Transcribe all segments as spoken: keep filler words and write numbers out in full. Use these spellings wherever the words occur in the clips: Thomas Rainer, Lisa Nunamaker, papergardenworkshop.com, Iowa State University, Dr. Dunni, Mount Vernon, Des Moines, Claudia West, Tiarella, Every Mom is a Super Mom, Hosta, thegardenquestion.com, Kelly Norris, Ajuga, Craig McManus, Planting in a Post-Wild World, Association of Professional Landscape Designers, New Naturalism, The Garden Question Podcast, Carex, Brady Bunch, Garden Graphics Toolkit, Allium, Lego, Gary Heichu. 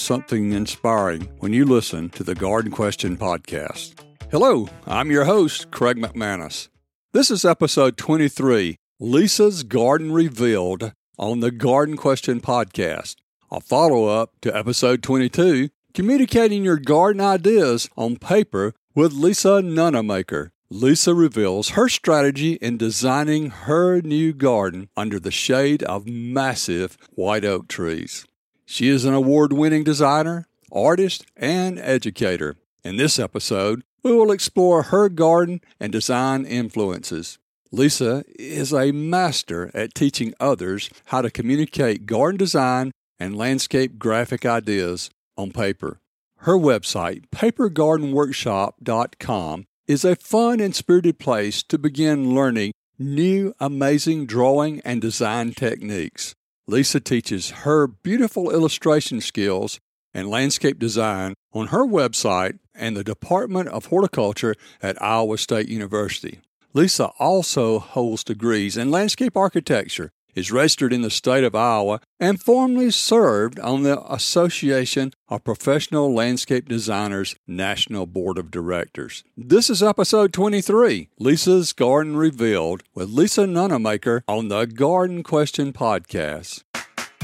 something inspiring when you listen to the Garden Question Podcast. Hello, I'm your host, Craig McManus. This is episode twenty-three, Lisa's Garden Revealed, on the Garden Question Podcast, a follow-up to episode twenty-two, Communicating Your Garden Ideas on Paper with Lisa Nunamaker. Lisa reveals her strategy in designing her new garden under the shade of massive white oak trees. She is an award-winning designer, artist, and educator. In this episode, we will explore her garden and design influences. Lisa is a master at teaching others how to communicate garden design and landscape graphic ideas on paper. Her website, paper garden workshop dot com, is a fun and spirited place to begin learning new amazing drawing and design techniques. Lisa teaches her beautiful illustration skills and landscape design on her website and the Department of Horticulture at Iowa State University. Lisa also holds degrees in landscape architecture, is registered in the state of Iowa, and formerly served on the Association of Professional Landscape Designers National Board of Directors. This is episode twenty-three, Lisa's Garden Revealed, with Lisa Nunamaker on the Garden Question Podcast.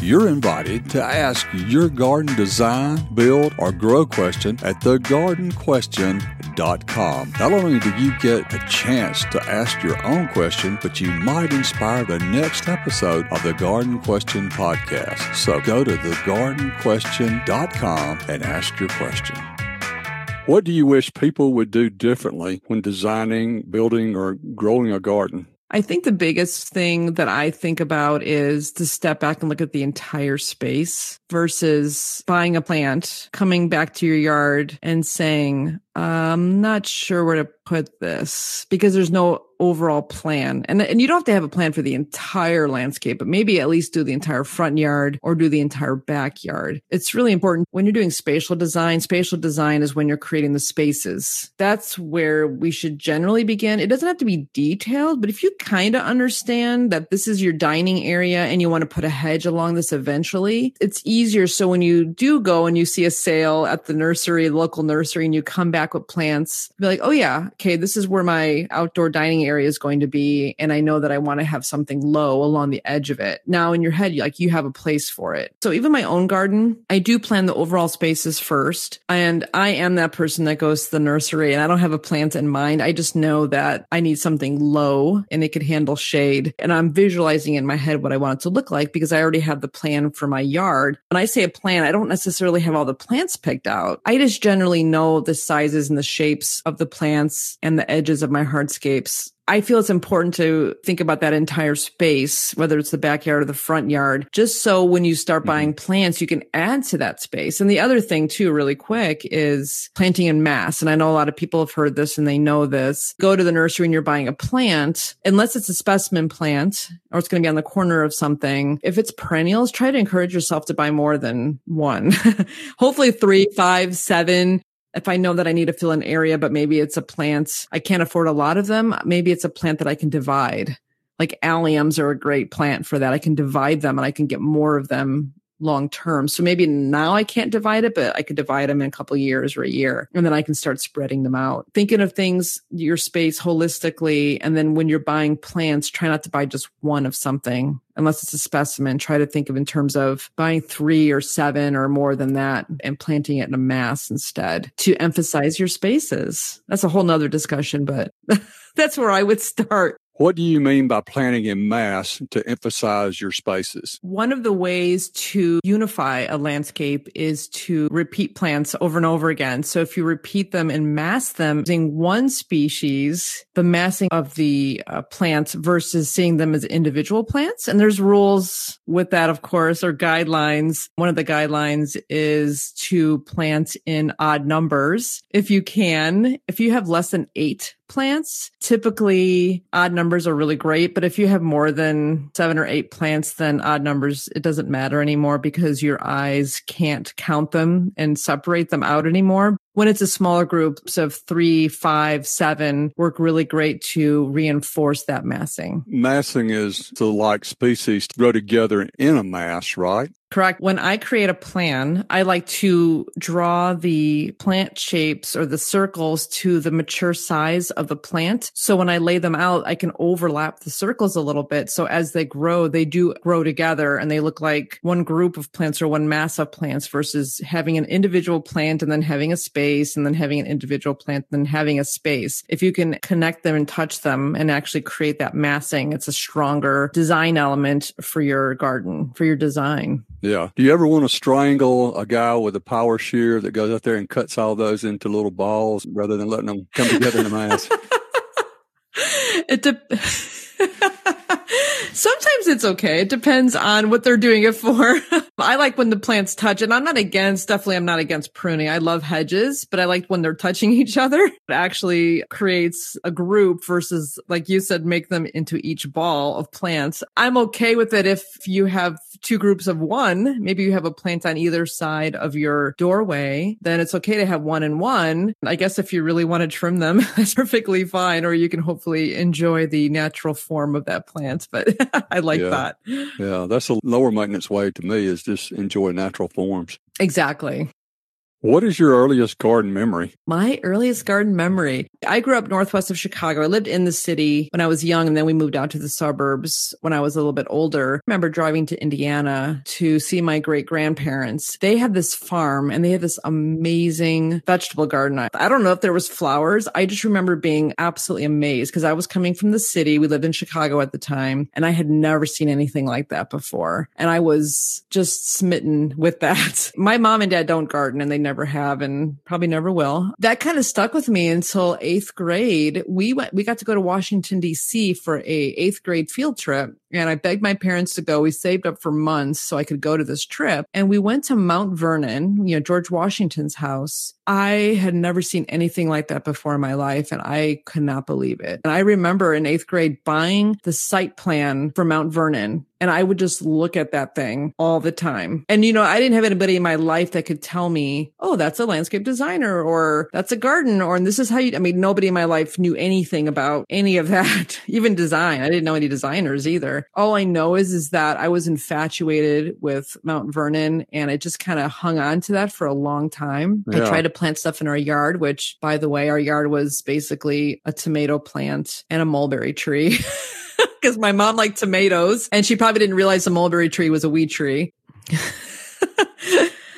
You're invited to ask your garden design, build, or grow question at the garden question dot com. Not only do you get a chance to ask your own question, but you might inspire the next episode of the Garden Question Podcast. So go to the garden question dot com and ask your question. What do you wish people would do differently when designing, building, or growing a garden? I think the biggest thing that I think about is to step back and look at the entire space versus buying a plant, coming back to your yard and saying, I'm not sure where to put this, because there's no overall plan. And, and you don't have to have a plan for the entire landscape, but maybe at least do the entire front yard or do the entire backyard. It's really important when you're doing spatial design. Spatial design is when you're creating the spaces. That's where we should generally begin. It doesn't have to be detailed, but if you kind of understand that this is your dining area and you want to put a hedge along this eventually, it's easier. So when you do go and you see a sale at the nursery, the local nursery, and you come back with plants, be like, oh yeah, okay, this is where my outdoor dining area is going to be, and I know that I want to have something low along the edge of it. Now in your head, like, you have a place for it. So even my own garden, I do plan the overall spaces first. And I am that person that goes to the nursery and I don't have a plant in mind. I just know that I need something low and it could handle shade. And I'm visualizing in my head what I want it to look like because I already have the plan for my yard. When I say a plan, I don't necessarily have all the plants picked out. I just generally know the sizes and the shapes of the plants and the edges of my hardscapes. I feel it's important to think about that entire space, whether it's the backyard or the front yard, just so when you start mm-hmm. buying plants, you can add to that space. And the other thing too, really quick, is planting en masse. And I know a lot of people have heard this and they know this. Go to the nursery and you're buying a plant, unless it's a specimen plant or it's going to be on the corner of something. If it's perennials, try to encourage yourself to buy more than one. Hopefully three, five, seven. If I know that I need to fill an area, but maybe it's a plant, I can't afford a lot of them. Maybe it's a plant that I can divide. Like alliums are a great plant for that. I can divide them and I can get more of them long term. So maybe now I can't divide it, but I could divide them in a couple of years or a year, and then I can start spreading them out. Thinking of things, your space holistically. And then when you're buying plants, try not to buy just one of something. Unless it's a specimen, try to think of in terms of buying three or seven or more than that and planting it in a mass instead to emphasize your spaces. That's a whole nother discussion, but that's where I would start. What do you mean by planting in mass to emphasize your spaces? One of the ways to unify a landscape is to repeat plants over and over again. So if you repeat them and mass them using one species, the massing of the uh, plants versus seeing them as individual plants. And there's rules with that, of course, or guidelines. One of the guidelines is to plant in odd numbers if you can. If you have less than eight plants, typically odd numbers are really great, but if you have more than seven or eight plants, then odd numbers, it doesn't matter anymore because your eyes can't count them and separate them out anymore. When it's a smaller group, so three, five, seven, work really great to reinforce that massing. Massing is to like species grow together in a mass, right? Correct. When I create a plan, I like to draw the plant shapes or the circles to the mature size of the plant. So when I lay them out, I can overlap the circles a little bit. So as they grow, they do grow together and they look like one group of plants or one mass of plants versus having an individual plant and then having a space. And then having an individual plant, then having a space. If you can connect them and touch them and actually create that massing, it's a stronger design element for your garden, for your design. Yeah. Do you ever want to strangle a guy with a power shear that goes out there and cuts all those into little balls rather than letting them come together in a mass? It depends. Sometimes it's okay. It depends on what they're doing it for. I like when the plants touch, and I'm not against, definitely I'm not against pruning. I love hedges, but I like when they're touching each other. It actually creates a group versus, like you said, make them into each ball of plants. I'm okay with it if you have two groups of one. Maybe you have a plant on either side of your doorway, then it's okay to have one and one. I guess if you really want to trim them, that's perfectly fine, or you can hopefully enjoy the natural form of that plant. But I like yeah. that. Yeah, that's a lower maintenance way to me is just enjoy natural forms. Exactly. What is your earliest garden memory? My earliest garden memory. I grew up northwest of Chicago. I lived in the city when I was young, and then we moved out to the suburbs when I was a little bit older. I remember driving to Indiana to see my great-grandparents. They had this farm, and they had this amazing vegetable garden. I don't know if there was flowers. I just remember being absolutely amazed because I was coming from the city. We lived in Chicago at the time, and I had never seen anything like that before. And I was just smitten with that. My mom and dad don't garden, and they never have and probably never will. That kind of stuck with me until eighth grade. We went, we got to go to Washington, D C for a eighth grade field trip. And I begged my parents to go. We saved up for months so I could go to this trip. And we went to Mount Vernon, you know, George Washington's house. I had never seen anything like that before in my life, and I could not believe it. And I remember in eighth grade buying the site plan for Mount Vernon, and I would just look at that thing all the time. And, you know, I didn't have anybody in my life that could tell me, oh, that's a landscape designer, or that's a garden, or and this is how you, I mean, nobody in my life knew anything about any of that, even design. I didn't know any designers either. All I know is, is that I was infatuated with Mount Vernon, and I just kind of hung on to that for a long time. Yeah. I tried to plant stuff in our yard, which, by the way, our yard was basically a tomato plant and a mulberry tree. Because my mom liked tomatoes, and she probably didn't realize the mulberry tree was a weed tree.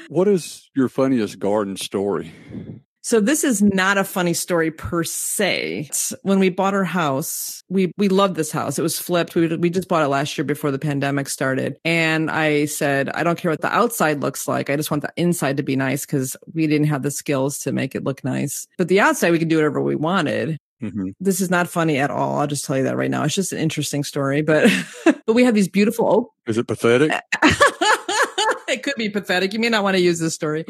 What is your funniest garden story? So this is not a funny story per se. It's when we bought our house, we we loved this house. It was flipped. We we just bought it last year before the pandemic started. And I said, I don't care what the outside looks like. I just want the inside to be nice because we didn't have the skills to make it look nice. But the outside, we could do whatever we wanted. Mm-hmm. This is not funny at all. I'll just tell you that right now. It's just an interesting story, but but we have these beautiful oak. Is it pathetic? It could be pathetic. You may not want to use this story.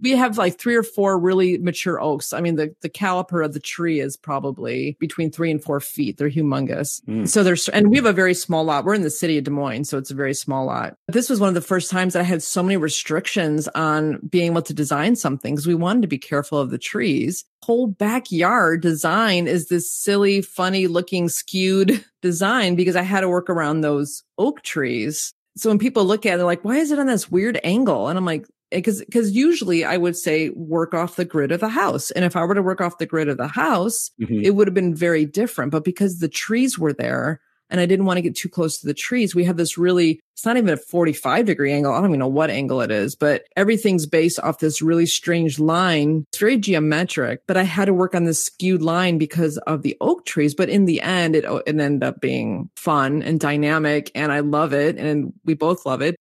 We have like three or four really mature oaks. I mean, the, the caliper of the tree is probably between three and four feet. They're humongous. Mm. So there's, and we have a very small lot. We're in the city of Des Moines, so it's a very small lot. This was one of the first times that I had so many restrictions on being able to design something because we wanted to be careful of the trees. Whole backyard design is this silly, funny looking skewed design because I had to work around those oak trees. So when people look at it, they're like, why is it on this weird angle? And I'm like, because because usually I would say work off the grid of the house. And if I were to work off the grid of the house, mm-hmm. It would have been very different. But because the trees were there, and I didn't want to get too close to the trees. We have this really, it's not even a forty-five degree angle. I don't even know what angle it is, but everything's based off this really strange line. It's very geometric, but I had to work on this skewed line because of the oak trees. But in the end, it, it ended up being fun and dynamic, and I love it, and we both love it.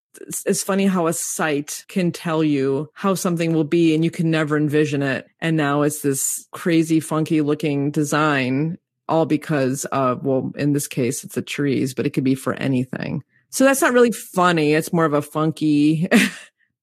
It's funny how a site can tell you how something will be and you can never envision it. And now it's this crazy, funky looking design, all because of, well, in this case, it's the trees, but it could be for anything. So that's not really funny. It's more of a funky,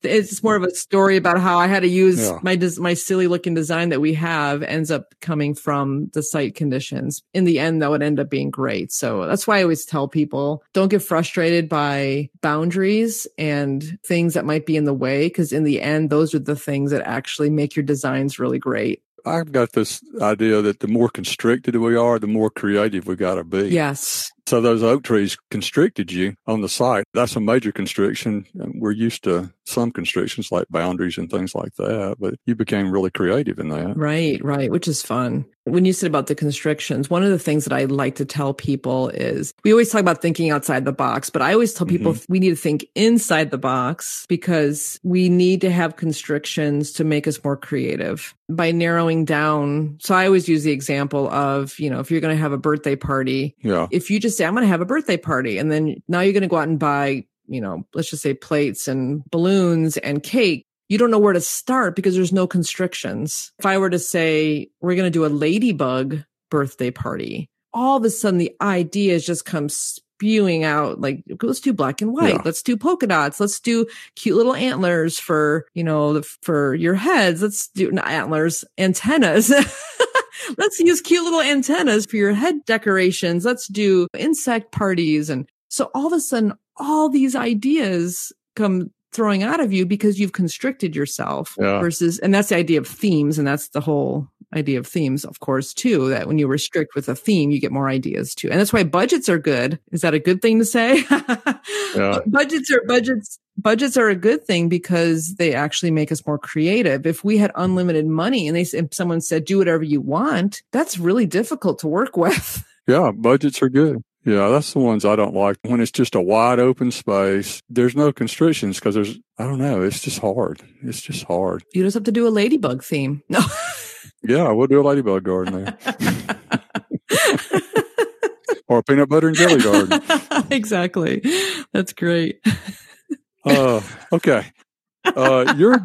it's more of a story about how I had to use yeah. my, my silly looking design that we have ends up coming from the site conditions. In the end, that would end up being great. So that's why I always tell people, don't get frustrated by boundaries and things that might be in the way, because in the end, those are the things that actually make your designs really great. I've got this idea that the more constricted we are, the more creative we got to be. Yes. So those oak trees constricted you on the site. That's a major constriction. We're used to some constrictions like boundaries and things like that, but you became really creative in that. Right, right, which is fun. When you said about the constrictions, one of the things that I like to tell people is we always talk about thinking outside the box, but I always tell people mm-hmm. we need to think inside the box because we need to have constrictions to make us more creative by narrowing down. So I always use the example of, you know, if you're going to have a birthday party, yeah. if you just say, I'm going to have a birthday party. And then now you're going to go out and buy, you know, let's just say plates and balloons and cake. You don't know where to start because there's no constrictions. If I were to say, we're going to do a ladybug birthday party, all of a sudden the ideas just come spewing out like, let's do black and white. Yeah. Let's do polka dots. Let's do cute little antlers for, you know, for your heads. Let's do not antlers, antennas. Let's use cute little antennas for your head decorations. Let's do insect parties. And so all of a sudden, all these ideas come throwing out of you because you've constricted yourself yeah. versus, and that's the idea of themes. And that's the whole idea of themes, of course, too, that when you restrict with a theme, you get more ideas too. And that's why budgets are good. Is that a good thing to say? yeah. Budgets are budgets. Budgets are a good thing because they actually make us more creative. If we had unlimited money and they if someone said, do whatever you want, that's really difficult to work with. Yeah, budgets are good. Yeah, that's the ones I don't like. When it's just a wide open space, there's no constrictions because there's, I don't know, it's just hard. It's just hard. You just have to do a ladybug theme. No. Yeah, we'll do a ladybug garden there. Or a peanut butter and jelly garden. Exactly. That's great. Uh, okay. Uh, you're,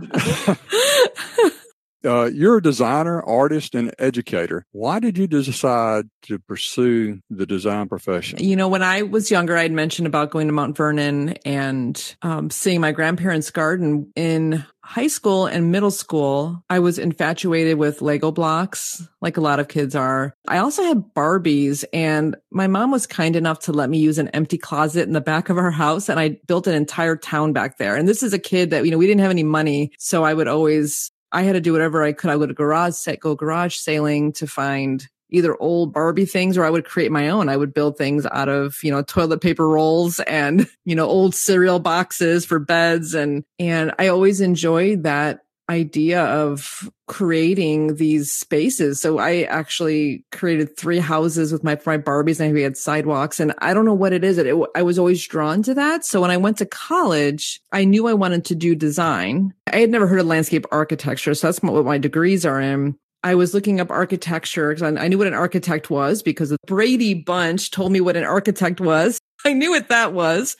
uh, you're a designer, artist, and educator. Why did you decide to pursue the design profession? You know, when I was younger, I had mentioned about going to Mount Vernon and um, seeing my grandparents' garden. In high school and middle school, I was infatuated with Lego blocks, like a lot of kids are. I also had Barbies, and my mom was kind enough to let me use an empty closet in the back of our house, and I built an entire town back there. And this is a kid that, you know, we didn't have any money, so I would always, I had to do whatever I could. I would garage set, go garage sailing to find either old Barbie things, or I would create my own. I would build things out of, you know, toilet paper rolls and, you know, old cereal boxes for beds. And, and I always enjoyed that idea of creating these spaces. So I actually created three houses with my, my Barbies, and we had sidewalks, and I don't know what it is. It, it, I was always drawn to that. So when I went to college, I knew I wanted to do design. I had never heard of landscape architecture. So that's what my degrees are in. I was looking up architecture because I knew what an architect was because Brady Bunch told me what an architect was. I knew what that was.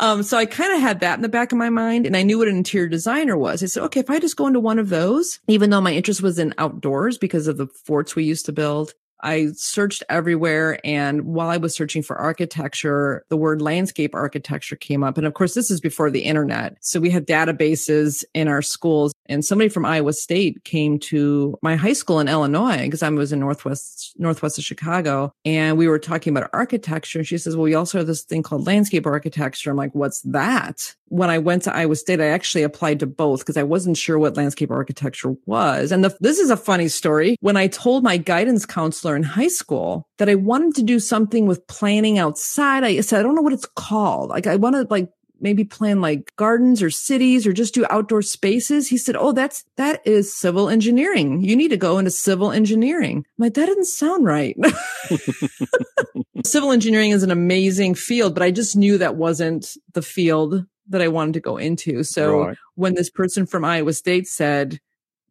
Um, so I kind of had that in the back of my mind, and I knew what an interior designer was. I said, okay, if I just go into one of those, even though my interest was in outdoors because of the forts we used to build, I searched everywhere. And while I was searching for architecture, the word landscape architecture came up. And of course, this is before the internet. So we had databases in our schools. And somebody from Iowa State came to my high school in Illinois because I was in Northwest, Northwest of Chicago. And we were talking about architecture. And she says, well, we also have this thing called landscape architecture. I'm like, what's that? When I went to Iowa State, I actually applied to both because I wasn't sure what landscape architecture was. And the, this is a funny story. When I told my guidance counselor in high school that I wanted to do something with planning outside, I said, I don't know what it's called. Like, I want to like maybe plan like gardens or cities or just do outdoor spaces. He said, oh, that's, that is civil engineering. You need to go into civil engineering. I'm like, that didn't sound right. Civil engineering is an amazing field, but I just knew that wasn't the field that I wanted to go into. So right. when this person from Iowa State said,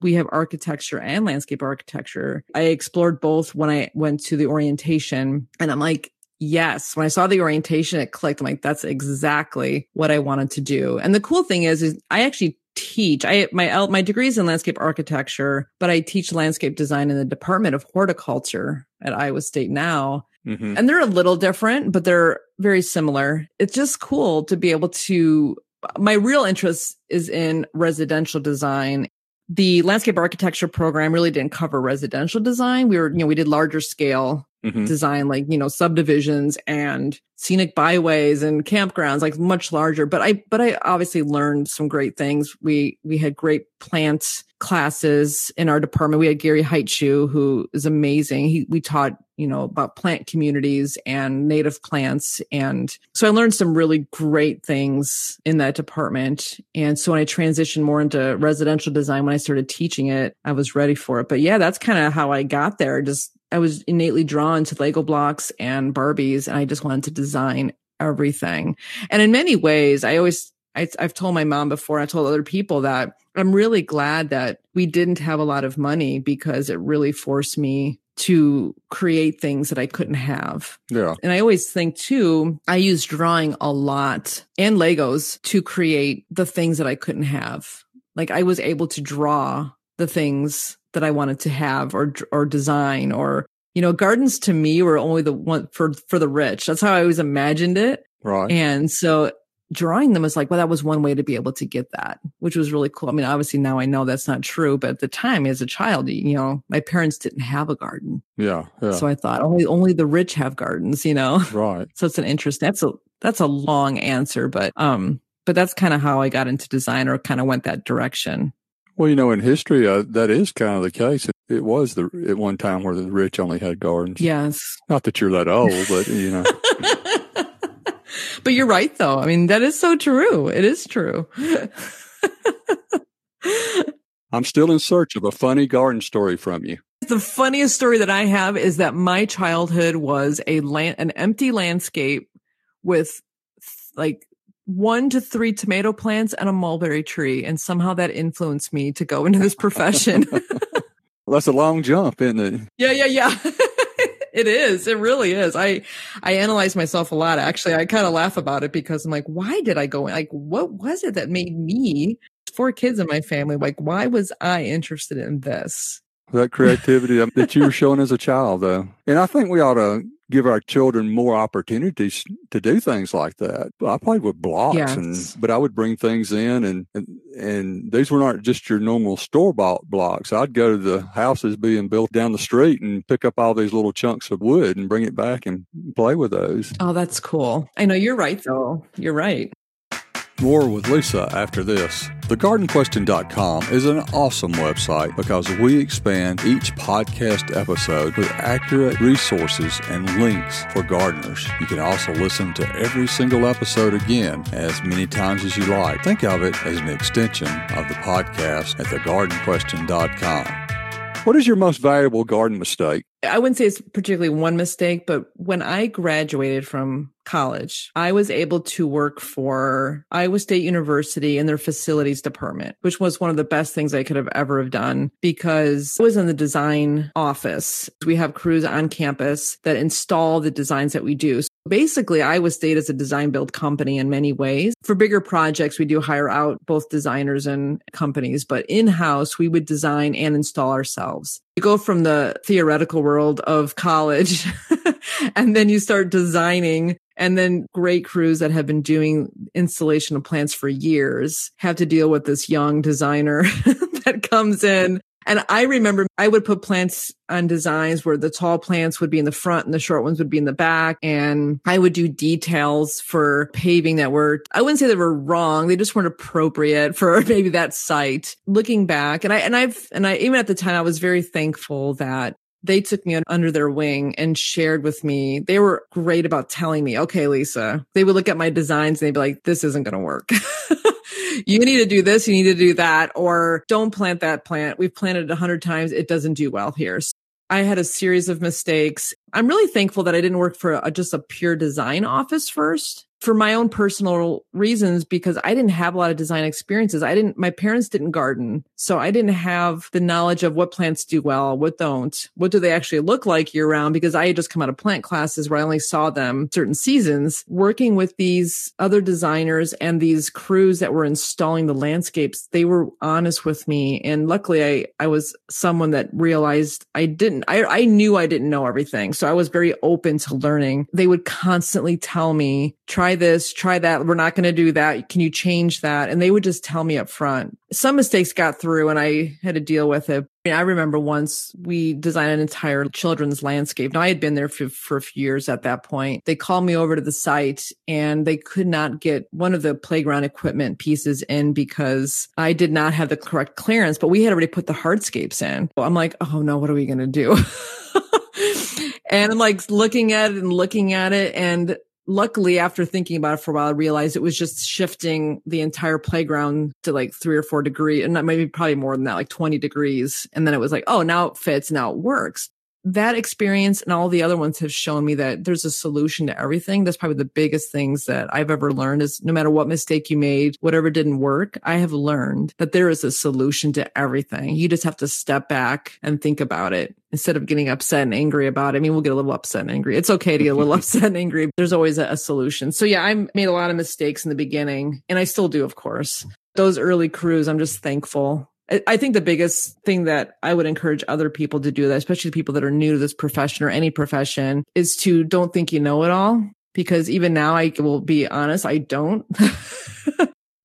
we have architecture and landscape architecture, I explored both when I went to the orientation. And I'm like, yes, when I saw the orientation, it clicked. I'm like, that's exactly what I wanted to do. And the cool thing is, is I actually teach. I my my degree is in landscape architecture, but I teach landscape design in the Department of Horticulture at Iowa State now. Mm-hmm. And they're a little different, but they're very similar. It's just cool to be able to, my real interest is in residential design. The landscape architecture program really didn't cover residential design. We were, you know, we did larger scale mm-hmm. design, like, you know, subdivisions and scenic byways and campgrounds, like much larger. But I, but I obviously learned some great things. We, we had great plant classes in our department. We had Gary Heichu, who is amazing. He, we taught, you know, about plant communities and native plants. And so I learned some really great things in that department. And so when I transitioned more into residential design, when I started teaching it, I was ready for it. But yeah, that's kind of how I got there. Just, I was innately drawn to Lego blocks and Barbies, and I just wanted to design everything. And in many ways, I always, I, I've told my mom before, I told other people that I'm really glad that we didn't have a lot of money, because it really forced me to create things that I couldn't have. Yeah. And I always think too, I use drawing a lot and Legos to create the things that I couldn't have. Like I was able to draw the things that I wanted to have or or design, or, you know, gardens to me were only the one for, for the rich. That's how I always imagined it. Right. And so drawing them was like, well, that was one way to be able to get that, which was really cool. I mean, obviously now I know that's not true, but at the time as a child, you know, my parents didn't have a garden. Yeah. yeah. So I thought only, only the rich have gardens, you know? Right. So it's an interesting, that's a, that's a long answer, but, um, but that's kind of how I got into design, or kind of went that direction. Well, you know, in history, uh, that is kind of the case. It was the, at one time where the rich only had gardens. Yes. Not that you're that old, but you know. But you're right, though. I mean, that is so true. It is true. I'm still in search of a funny garden story from you. The funniest story that I have is that my childhood was a land, an empty landscape with like one to three tomato plants and a mulberry tree. And somehow that influenced me to go into this profession. Well, that's a long jump, isn't it? Yeah, yeah, yeah. It is. It really is. I, I analyze myself a lot. Actually, I kind of laugh about it because I'm like, why did I go in? Like, what was it that made me, four kids in my family, like, why was I interested in this? That creativity that you were showing as a child, though. And I think we ought to give our children more opportunities to do things like that. I played with blocks, yes. and, but I would bring things in, and, and, and these were not just your normal store-bought blocks. I'd go to the houses being built down the street and pick up all these little chunks of wood and bring it back and play with those. Oh, that's cool. I know, you're right, though. You're right. More with Lisa after this. the garden question dot com is an awesome website because we expand each podcast episode with accurate resources and links for gardeners. You can also listen to every single episode again as many times as you like. Think of it as an extension of the podcast at the garden question dot com. What is your most valuable garden mistake? I wouldn't say it's particularly one mistake, but when I graduated from college, I was able to work for Iowa State University in their facilities department, which was one of the best things I could have ever have done, because I was in the design office. We have crews on campus that install the designs that we do. So basically, Iowa State is a design build company in many ways. For bigger projects, we do hire out both designers and companies, but in-house, we would design and install ourselves. You go from the theoretical world of college and then you start designing, and then great crews that have been doing installation of plants for years have to deal with this young designer that comes in. And I remember I would put plants on designs where the tall plants would be in the front and the short ones would be in the back. And I would do details for paving that were, I wouldn't say they were wrong. They just weren't appropriate for maybe that site. Looking back, and I, and I've, and I, even at the time, I was very thankful that they took me under their wing and shared with me. They were great about telling me, okay, Lisa, they would look at my designs and they'd be like, this isn't going to work. You need to do this. You need to do that. Or don't plant that plant. We've planted it a hundred times. It doesn't do well here. So I had a series of mistakes. I'm really thankful that I didn't work for a, just a pure design office first for my own personal reasons, because I didn't have a lot of design experiences. I didn't, my parents didn't garden. So I didn't have the knowledge of what plants do well, what don't, what do they actually look like year round? Because I had just come out of plant classes where I only saw them certain seasons. Working with these other designers and these crews that were installing the landscapes, they were honest with me. And luckily I, I was someone that realized I didn't, I, I knew I didn't know everything. So I was very open to learning. They would constantly tell me, try this, try that. We're not going to do that. Can you change that? And they would just tell me up front. Some mistakes got through and I had to deal with it. I mean, I remember once we designed an entire children's landscape. Now I had been there for, for a few years at that point. They called me over to the site and they could not get one of the playground equipment pieces in because I did not have the correct clearance, but we had already put the hardscapes in. So I'm like, oh no, what are we going to do? And I'm like looking at it and looking at it. And luckily, after thinking about it for a while, I realized it was just shifting the entire playground to like three or four degrees, and maybe probably more than that, like twenty degrees. And then it was like, oh, now it fits, now it works. That experience and all the other ones have shown me that there's a solution to everything. That's probably the biggest things that I've ever learned is no matter what mistake you made, whatever didn't work, I have learned that there is a solution to everything. You just have to step back and think about it instead of getting upset and angry about it. I mean, we'll get a little upset and angry. It's okay to get a little upset and angry. There's always a, a solution. So yeah, I made a lot of mistakes in the beginning and I still do, of course. Those early crews, I'm just thankful. I think the biggest thing that I would encourage other people to do, that, especially the people that are new to this profession or any profession, is to don't think you know it all. Because even now, I will be honest, I don't.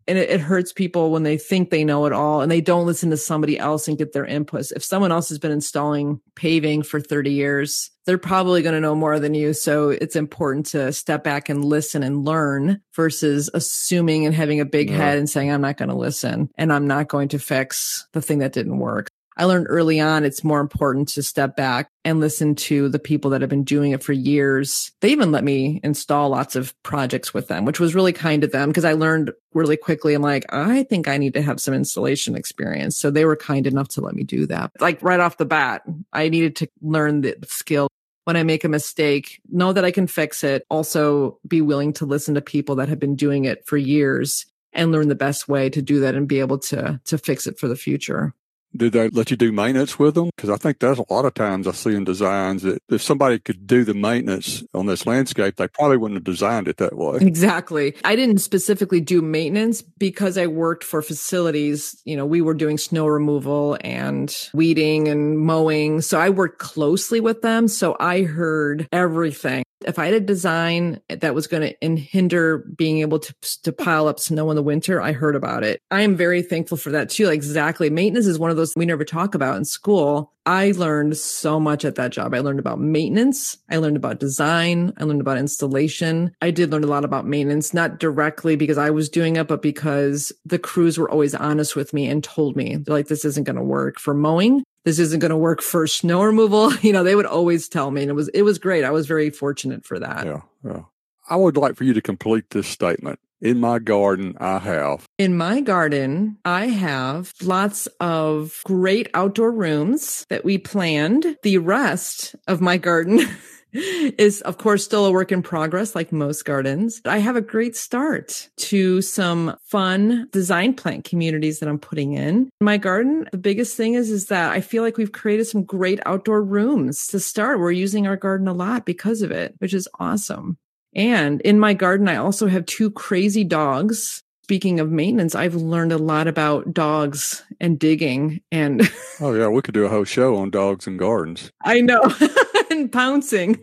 And it, it hurts people when they think they know it all and they don't listen to somebody else and get their inputs. If someone else has been installing paving for thirty years, they're probably going to know more than you. So it's important to step back and listen and learn versus assuming and having a big yeah. head and saying, I'm not going to listen and I'm not going to fix the thing that didn't work. I learned early on, it's more important to step back and listen to the people that have been doing it for years. They even let me install lots of projects with them, which was really kind of them because I learned really quickly. I'm like, I think I need to have some installation experience. So they were kind enough to let me do that. Like right off the bat, I needed to learn the skill. When I make a mistake, know that I can fix it. Also be willing to listen to people that have been doing it for years and learn the best way to do that and be able to, to fix it for the future. Did they let you do maintenance with them? Because I think there's a lot of times I see in designs that if somebody could do the maintenance on this landscape, they probably wouldn't have designed it that way. Exactly. I didn't specifically do maintenance because I worked for facilities. You know, we were doing snow removal and weeding and mowing. So I worked closely with them. So I heard everything. If I had a design that was going to hinder being able to, to pile up snow in the winter, I heard about it. I am very thankful for that too. Like, exactly. Maintenance is one of those we never talk about in school. I learned so much at that job. I learned about maintenance. I learned about design. I learned about installation. I did learn a lot about maintenance, not directly because I was doing it, but because the crews were always honest with me and told me, they're like, this isn't going to work for mowing. This isn't going to work for snow removal. You know, they would always tell me, and it was, it was great. I was very fortunate for that. Yeah, yeah. I would like for you to complete this statement. In my garden, I have. In my garden, I have lots of great outdoor rooms that we planned. The rest of my garden is, of course, still a work in progress, like most gardens. I have a great start to some fun design plant communities that I'm putting in. In my garden, the biggest thing is, is that I feel like we've created some great outdoor rooms to start. We're using our garden a lot because of it, which is awesome. And in my garden, I also have two crazy dogs. Speaking of maintenance, I've learned a lot about dogs and digging. And oh, yeah, we could do a whole show on dogs and gardens. I know. And pouncing.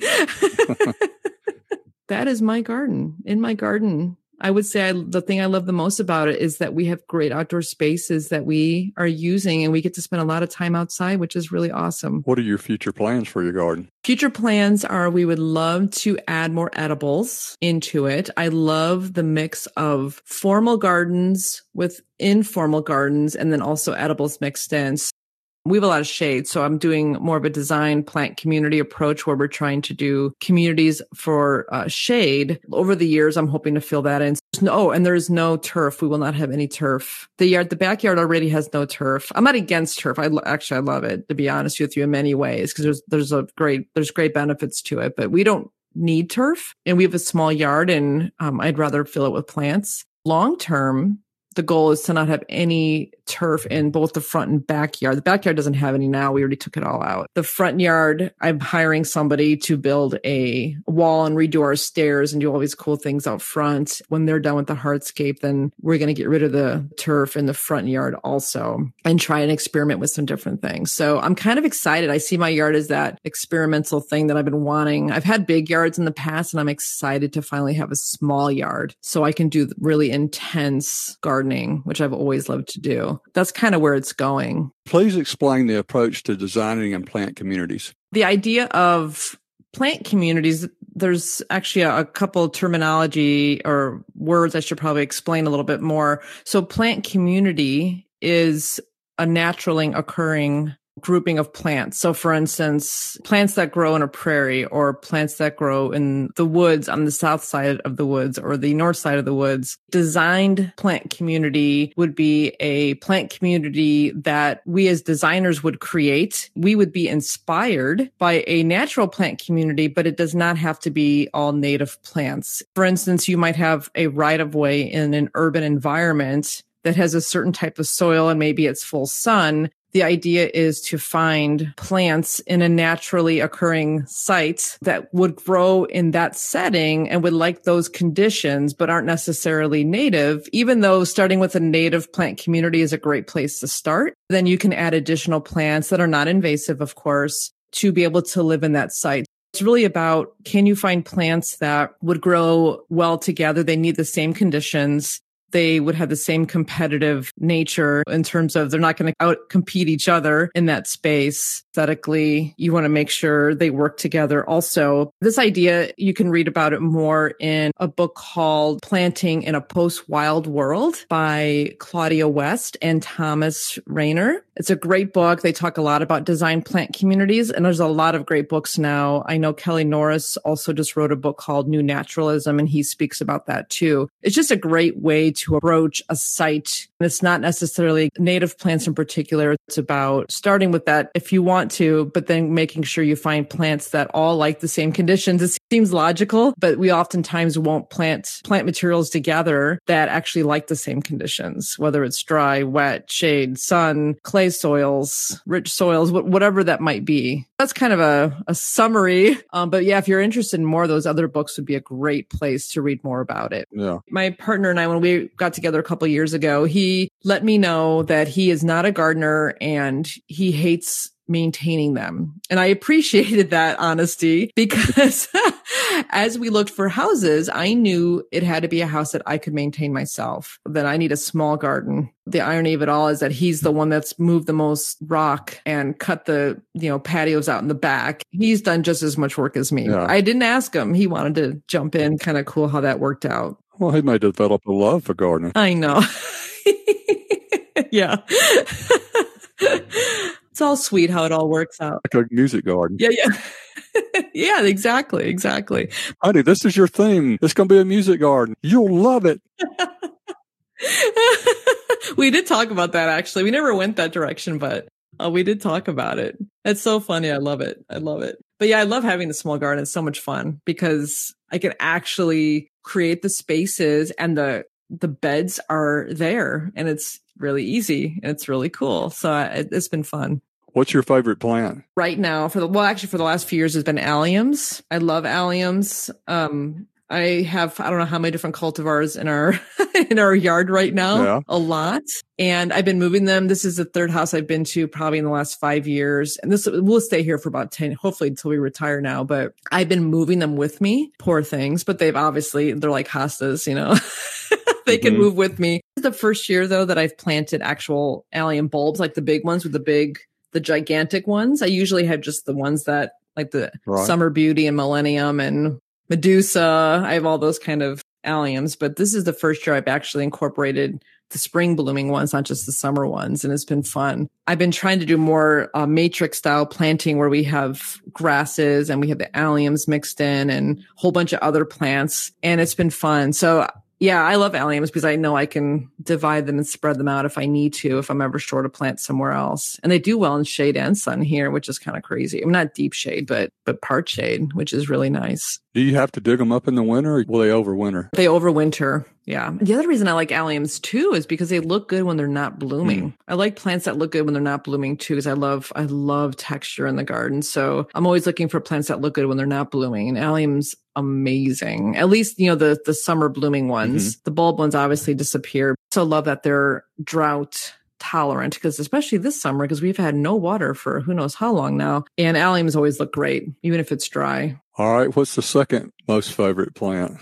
That is my garden. In my garden, I would say I, the thing I love the most about it is that we have great outdoor spaces that we are using and we get to spend a lot of time outside, which is really awesome. What are your future plans for your garden? Future plans are we would love to add more edibles into it. I love the mix of formal gardens with informal gardens and then also edibles mixed in. We have a lot of shade, so I'm doing more of a design plant community approach where we're trying to do communities for uh, shade. Over the years, I'm hoping to fill that in. No, and there is no turf. We will not have any turf. The yard, the backyard already has no turf. I'm not against turf. I actually I love it, to be honest with you, in many ways, because there's there's a great there's great benefits to it. But we don't need turf, and we have a small yard, and um, I'd rather fill it with plants. Long term, the goal is to not have any turf in both the front and backyard. The backyard doesn't have any now. We already took it all out. The front yard, I'm hiring somebody to build a wall and redo our stairs and do all these cool things out front. When they're done with the hardscape, then we're going to get rid of the turf in the front yard also and try and experiment with some different things. So I'm kind of excited. I see my yard as that experimental thing that I've been wanting. I've had big yards in the past, and I'm excited to finally have a small yard so I can do really intense gardening, which I've always loved to do. That's kind of where it's going. Please explain the approach to designing and plant communities. The idea of plant communities, there's actually a, a couple terminology or words I should probably explain a little bit more. So plant community is a naturally occurring grouping of plants. So for instance, plants that grow in a prairie or plants that grow in the woods on the south side of the woods or the north side of the woods. Designed plant community would be a plant community that we as designers would create. We would be inspired by a natural plant community, but it does not have to be all native plants. For instance, you might have a right-of-way in an urban environment that has a certain type of soil and maybe it's full sun. The idea is to find plants in a naturally occurring site that would grow in that setting and would like those conditions, but aren't necessarily native. Even though starting with a native plant community is a great place to start, then you can add additional plants that are not invasive, of course, to be able to live in that site. It's really about, can you find plants that would grow well together? They need the same conditions. They would have the same competitive nature in terms of they're not going to outcompete each other in that space. Aesthetically, you want to make sure they work together. Also, this idea, you can read about it more in a book called Planting in a Post-Wild World by Claudia West and Thomas Rainer. It's a great book. They talk a lot about design plant communities, and there's a lot of great books now. I know Kelly Norris also just wrote a book called New Naturalism, and he speaks about that too. It's just a great way to to approach a site. And it's not necessarily native plants in particular. It's about starting with that if you want to, but then making sure you find plants that all like the same conditions. It seems logical, but we oftentimes won't plant plant materials together that actually like the same conditions, whether it's dry, wet, shade, sun, clay soils, rich soils, whatever that might be. That's kind of a, a summary. Um, but yeah, if you're interested in more, those other books would be a great place to read more about it. Yeah. My partner and I, when we got together a couple of years ago, he let me know that he is not a gardener and he hates maintaining them. And I appreciated that honesty because as we looked for houses, I knew it had to be a house that I could maintain myself, that I need a small garden. The irony of it all is that he's the one that's moved the most rock and cut the, you know, patios out in the back. He's done just as much work as me. Yeah. I didn't ask him. He wanted to jump in. Kind of cool how that worked out. Well, he may develop a love for gardening. I know. Yeah. It's all sweet how it all works out. Like a music garden. Yeah, yeah. Yeah, exactly, exactly. Honey, this is your theme. It's going to be a music garden. You'll love it. We did talk about that, actually. We never went that direction, but uh, we did talk about it. It's so funny. I love it. I love it. But yeah, I love having the small garden. It's so much fun because I can actually create the spaces and the the beds are there and it's really easy and it's really cool. So I, it's been fun. What's your favorite plant? Right now, for the well, actually for the last few years, has been alliums. I love alliums. Um, I have, I don't know how many different cultivars in our in our yard right now, yeah. A lot. And I've been moving them. This is the third house I've been to probably in the last five years. And this we'll stay here for about ten, hopefully until we retire now. But I've been moving them with me, poor things. But they've obviously, they're like hostas, you know. They can mm-hmm. move with me. The first year, though, that I've planted actual allium bulbs, like the big ones with the big, the gigantic ones. I usually have just the ones that, like the right. Summer Beauty and Millennium and Medusa. I have all those kind of alliums, but this is the first year I've actually incorporated the spring blooming ones, not just the summer ones. And it's been fun. I've been trying to do more uh, matrix style planting where we have grasses and we have the alliums mixed in and a whole bunch of other plants. And it's been fun. So yeah, I love alliums because I know I can divide them and spread them out if I need to, if I'm ever short a plant somewhere else. And they do well in shade and sun here, which is kind of crazy. I mean, not deep shade, but but part shade, which is really nice. Do you have to dig them up in the winter or will they overwinter? They overwinter. Yeah. The other reason I like alliums too is because they look good when they're not blooming. Mm. I like plants that look good when they're not blooming too, because I love, I love texture in the garden. So I'm always looking for plants that look good when they're not blooming. And alliums, amazing. At least, you know, the, the summer blooming ones, mm-hmm. the bulb ones obviously disappear. So love that they're drought tolerant, because especially this summer, because we've had no water for who knows how long now. And alliums always look great, even if it's dry. All right. What's the second most favorite plant?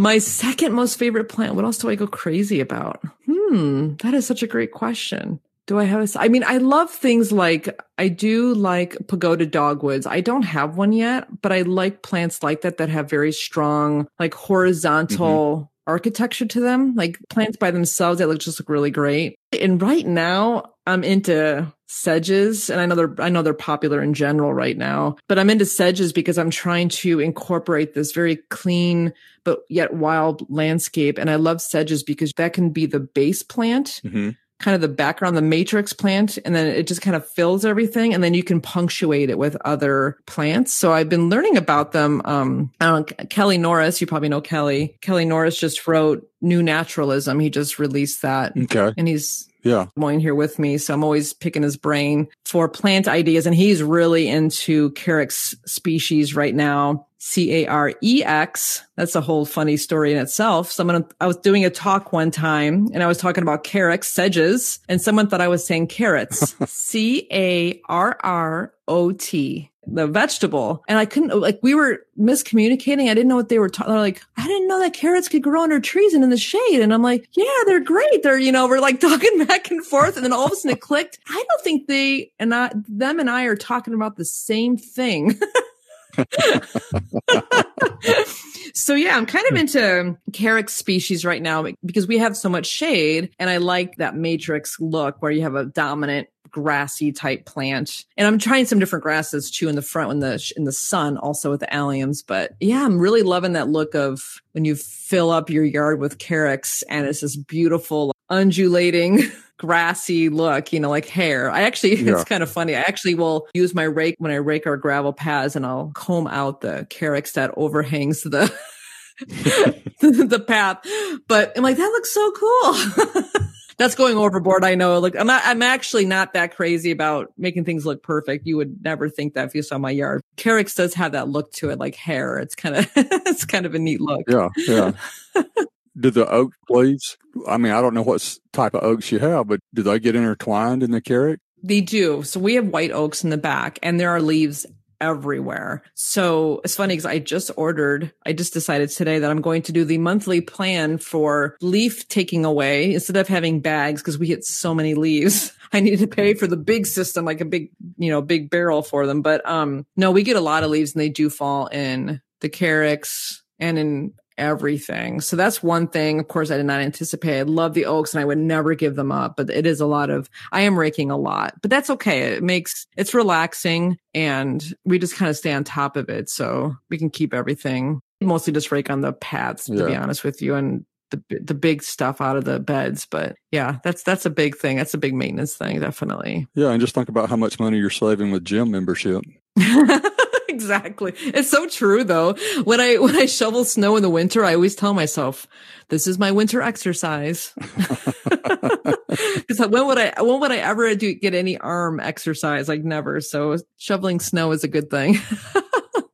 My second most favorite plant. What else do I go crazy about? Hmm. That is such a great question. Do I have a, I mean, I love things like, I do like pagoda dogwoods. I don't have one yet, but I like plants like that, that have very strong, like horizontal mm-hmm. architecture to them, like plants by themselves that look just look really great. And right now I'm into sedges, and I know they're, I know they're popular in general right now, but I'm into sedges because I'm trying to incorporate this very clean, but yet wild landscape. And I love sedges because that can be the base plant, mm-hmm. kind of the background, the matrix plant, and then it just kind of fills everything. And then you can punctuate it with other plants. So I've been learning about them. Um, I don't know, Kelly Norris, you probably know Kelly. Kelly Norris just wrote New Naturalism. He just released that. Okay. And he's, Yeah. Des Moines here with me. So I'm always picking his brain for plant ideas. And he's really into Carex species right now. C A R E X. That's a whole funny story in itself. Someone, I was doing a talk one time and I was talking about Carex sedges, and someone thought I was saying carrots. C A R R O T. The vegetable. And I couldn't, like, we were miscommunicating. I didn't know what they were talking. They're like, I didn't know that carrots could grow under trees and in the shade. And I'm like, yeah, they're great. They're, you know, we're like talking back and forth. And then all of a sudden it clicked. I don't think they and I, them and I are talking about the same thing. So yeah, I'm kind of into Carex species right now because we have so much shade, and I like that matrix look where you have a dominant grassy type plant. And I'm trying some different grasses too in the front in the in the sun, also with the alliums. But yeah, I'm really loving that look of when you fill up your yard with Carex and it's this beautiful undulating grassy look, you know, like hair. I actually, yeah. It's kind of funny. I actually will use my rake when I rake our gravel paths, and I'll comb out the Carex that overhangs the the path. But I'm like, that looks so cool. That's going overboard. I know. Look, I'm not, I'm actually not that crazy about making things look perfect. You would never think that if you saw my yard. Carex does have that look to it, like hair. It's kind of, it's kind of a neat look. Yeah. Yeah. Do the oak leaves, I mean, I don't know what type of oaks you have, but do they get intertwined in the Carex? They do. So we have white oaks in the back, and there are leaves everywhere. So it's funny because I just ordered, I just decided today that I'm going to do the monthly plan for leaf taking away instead of having bags, because we get so many leaves. I needed to pay for the big system, like a big, you know, big barrel for them. But um, no, we get a lot of leaves, and they do fall in the Carex and in everything. So that's one thing, of course, I did not anticipate. I love the oaks and I would never give them up, but it is a lot of, I am raking a lot, but that's okay. It makes, it's relaxing, and we just kind of stay on top of it. So we can keep everything, mostly just rake on the paths, to yeah. be honest with you, and the the big stuff out of the beds. But yeah, that's, that's a big thing. That's a big maintenance thing. Definitely. Yeah. And just think about how much money you're saving with gym membership. Exactly. It's so true though. When I, when I shovel snow in the winter, I always tell myself, this is my winter exercise. Cause when would I, when would I ever do get any arm exercise? Like never. So shoveling snow is a good thing.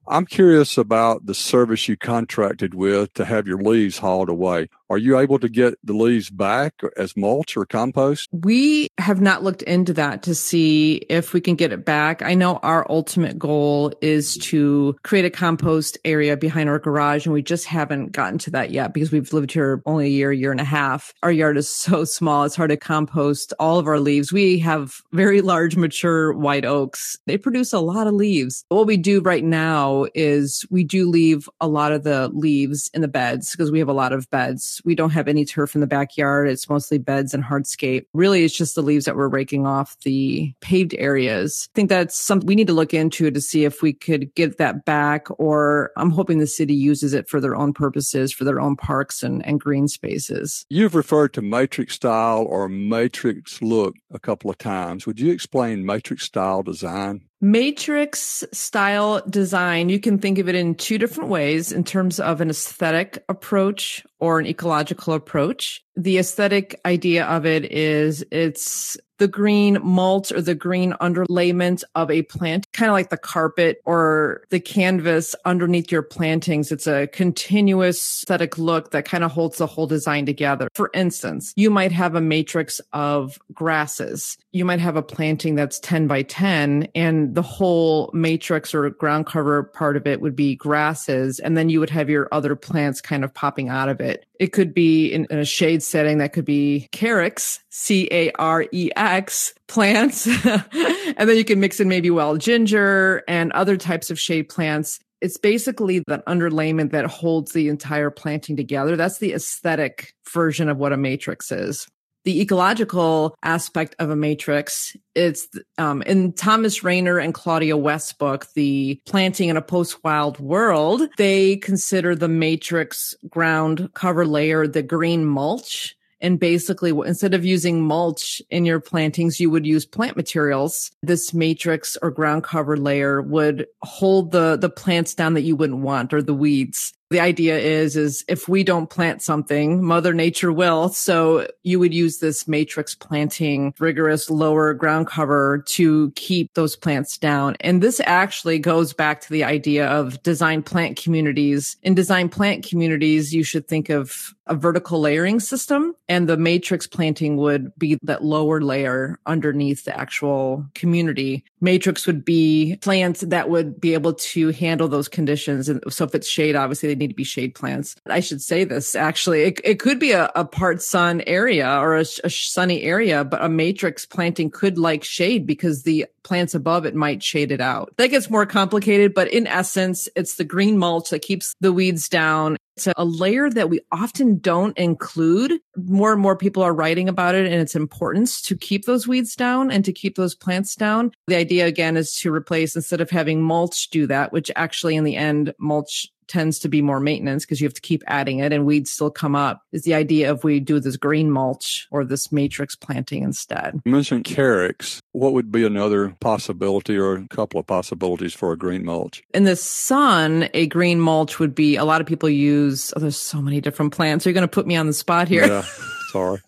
I'm curious about the service you contracted with to have your leaves hauled away. Are you able to get the leaves back as mulch or compost? We have not looked into that to see if we can get it back. I know our ultimate goal is to create a compost area behind our garage, and we just haven't gotten to that yet because we've lived here only a year, year and a half. Our yard is so small, it's hard to compost all of our leaves. We have very large, mature white oaks. They produce a lot of leaves. What we do right now is we do leave a lot of the leaves in the beds because we have a lot of beds. We don't have any turf in the backyard. It's mostly beds and hardscape. Really, it's just the leaves that we're raking off the paved areas. I think that's something we need to look into to see if we could get that back, or I'm hoping the city uses it for their own purposes, for their own parks and, and green spaces. You've referred to matrix style or matrix look a couple of times. Would you explain matrix style design? Matrix style design, you can think of it in two different ways in terms of an aesthetic approach or an ecological approach. The aesthetic idea of it is it's the green mulch or the green underlayment of a plant, kind of like the carpet or the canvas underneath your plantings. It's a continuous aesthetic look that kind of holds the whole design together. For instance, you might have a matrix of grasses. You might have a planting that's ten by ten, and the whole matrix or ground cover part of it would be grasses. And then you would have your other plants kind of popping out of it. It could be in, in a shade setting that could be Carex, C A R E X, plants. And then you can mix in maybe wild ginger and other types of shade plants. It's basically that underlayment that holds the entire planting together. That's the aesthetic version of what a matrix is. The ecological aspect of a matrix, it's um, in Thomas Rainer and Claudia West's book, The Planting in a Post-Wild World, they consider the matrix ground cover layer the green mulch. And basically, instead of using mulch in your plantings, you would use plant materials. This matrix or ground cover layer would hold the, the plants down that you wouldn't want, or the weeds. The idea is, is if we don't plant something, Mother Nature will. So you would use this matrix planting, rigorous lower ground cover to keep those plants down. And this actually goes back to the idea of design plant communities. In design plant communities, you should think of a vertical layering system, and the matrix planting would be that lower layer underneath the actual community. Matrix would be plants that would be able to handle those conditions. And so if it's shade, obviously they need to be shade plants. I should say this, actually. It, it could be a, a part sun area or a, a sunny area, but a matrix planting could like shade because the plants above it might shade it out. That gets more complicated, but in essence, it's the green mulch that keeps the weeds down. It's a layer that we often don't include. More and more people are writing about it and its importance to keep those weeds down and to keep those plants down. The idea, again, is to replace, instead of having mulch do that, which actually in the end, mulch tends to be more maintenance because you have to keep adding it and weeds still come up, is the idea of we do this green mulch or this matrix planting instead. You mentioned Carex. What would be another possibility or a couple of possibilities for a green mulch? In the sun, a green mulch would be, a lot of people use, oh, there's so many different plants. You're going to put me on the spot here. Yeah, sorry.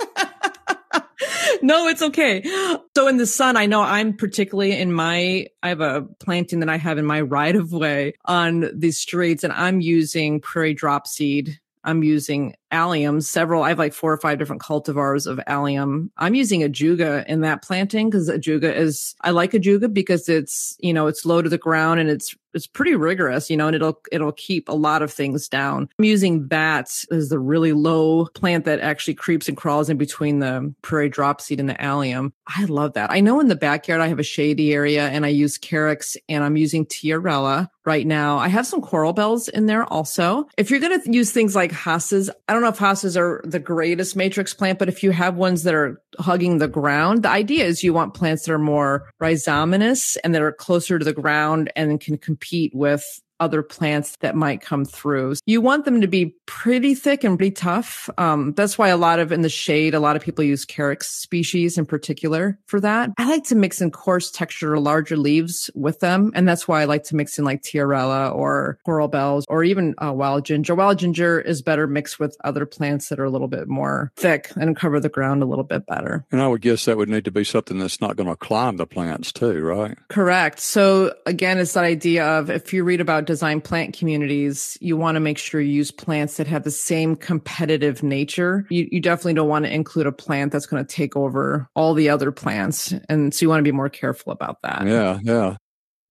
No, it's okay. So in the sun, I know I'm particularly in my, I have a planting that I have in my right of way on the streets, and I'm using prairie drop seed. I'm using allium, several, I have like four or five different cultivars of allium. I'm using ajuga in that planting because ajuga is, I like ajuga because it's, you know, it's low to the ground and it's, it's pretty rigorous, you know, and it'll, it'll keep a lot of things down. I'm using that as the really low plant that actually creeps and crawls in between the prairie drop seed and the allium. I love that. I know in the backyard, I have a shady area and I use Carex and I'm using tiarella right now. I have some coral bells in there also. If you're going to use things like hostas, I don't know if hostas are the greatest matrix plant, but if you have ones that are hugging the ground, the idea is you want plants that are more rhizominous and that are closer to the ground and can compete with other plants that might come through. You want them to be pretty thick and pretty tough. Um, that's why a lot of, in the shade, a lot of people use Carex species in particular for that. I like to mix in coarse texture or larger leaves with them. And that's why I like to mix in like tiarella or coral bells or even uh, wild ginger. Wild ginger is better mixed with other plants that are a little bit more thick and cover the ground a little bit better. And I would guess that would need to be something that's not going to climb the plants too, right? Correct. So again, it's that idea of, if you read about about design plant communities, you want to make sure you use plants that have the same competitive nature. You, you definitely don't want to include a plant that's going to take over all the other plants. And so you want to be more careful about that. Yeah, yeah.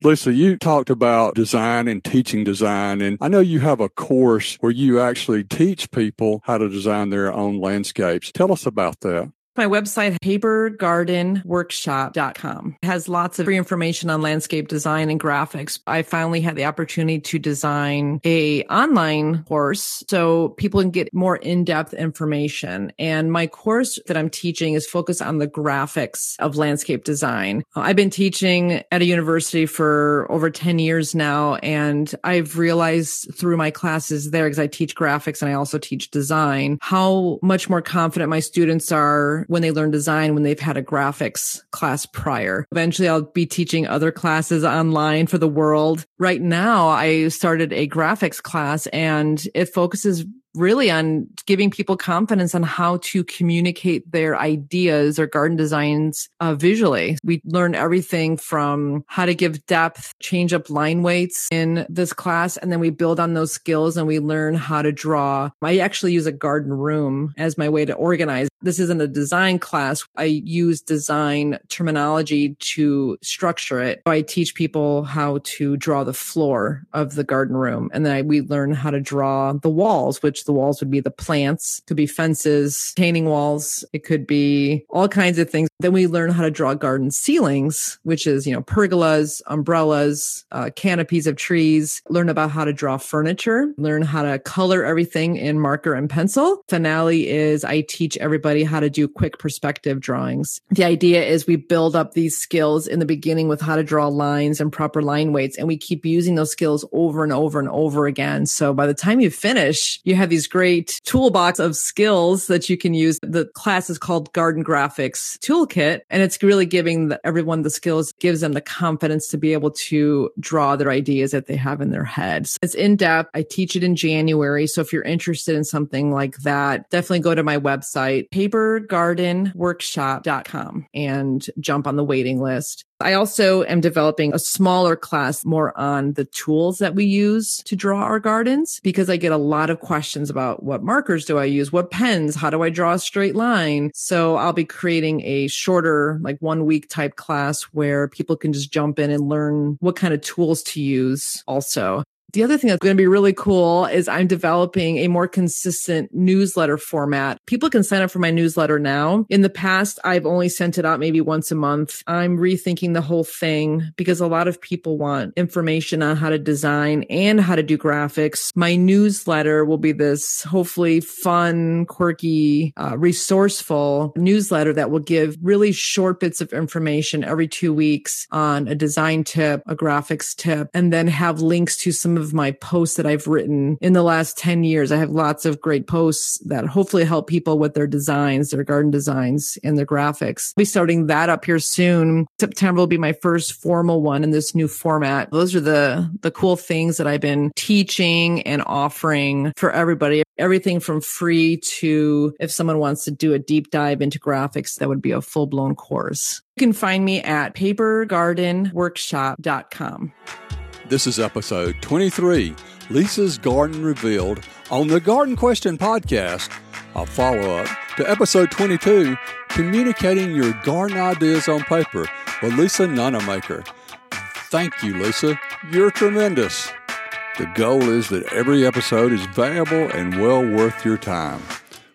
Lisa, you talked about design and teaching design, and I know you have a course where you actually teach people how to design their own landscapes. Tell us about that. My website, paper garden workshop dot com, has lots of free information on landscape design and graphics. I finally had the opportunity to design a online course so people can get more in-depth information. And my course that I'm teaching is focused on the graphics of landscape design. I've been teaching at a university for over ten years now, and I've realized through my classes there, because I teach graphics and I also teach design, how much more confident my students are when they learn design, when they've had a graphics class prior. Eventually, I'll be teaching other classes online for the world. Right now, I started a graphics class, and it focuses really on giving people confidence on how to communicate their ideas or garden designs uh, visually. We learn everything from how to give depth, change up line weights in this class, and then we build on those skills and we learn how to draw. I actually use a garden room as my way to organize. This isn't a design class. I use design terminology to structure it. I teach people how to draw the floor of the garden room, and then I, we learn how to draw the walls, which the walls would be the plants, could be fences, retaining walls. It could be all kinds of things. Then we learn how to draw garden ceilings, which is, you know, pergolas, umbrellas, uh, canopies of trees, learn about how to draw furniture, learn how to color everything in marker and pencil. Finale is I teach everybody how to do quick perspective drawings. The idea is we build up these skills in the beginning with how to draw lines and proper line weights, and we keep using those skills over and over and over again. So by the time you finish, you have these great toolbox of skills that you can use. The class is called Garden Graphics Toolkit, and it's really giving the, everyone the skills, gives them the confidence to be able to draw their ideas that they have in their heads. It's in-depth. I teach it in January. So if you're interested in something like that, definitely go to my website, paper garden workshop dot com, and jump on the waiting list. I also am developing a smaller class more on the tools that we use to draw our gardens, because I get a lot of questions about what markers do I use, what pens, how do I draw a straight line? So I'll be creating a shorter, like one week type class where people can just jump in and learn what kind of tools to use also. The other thing that's going to be really cool is I'm developing a more consistent newsletter format. People can sign up for my newsletter now. In the past, I've only sent it out maybe once a month. I'm rethinking the whole thing because a lot of people want information on how to design and how to do graphics. My newsletter will be this hopefully fun, quirky, uh, resourceful newsletter that will give really short bits of information every two weeks on a design tip, a graphics tip, and then have links to some of of my posts that I've written in the last ten years. I have lots of great posts that hopefully help people with their designs, their garden designs, and their graphics. I'll be starting that up here soon. September will be my first formal one in this new format. Those are the, the cool things that I've been teaching and offering for everybody. Everything from free to, if someone wants to do a deep dive into graphics, that would be a full-blown course. You can find me at paper garden workshop dot com. This is episode twenty-three, Lisa's Garden Revealed, on the Garden Question Podcast, a follow-up to episode twenty-two, Communicating Your Garden Ideas on Paper, with Lisa Nunamaker. Thank you, Lisa. You're tremendous. The goal is that every episode is valuable and well worth your time.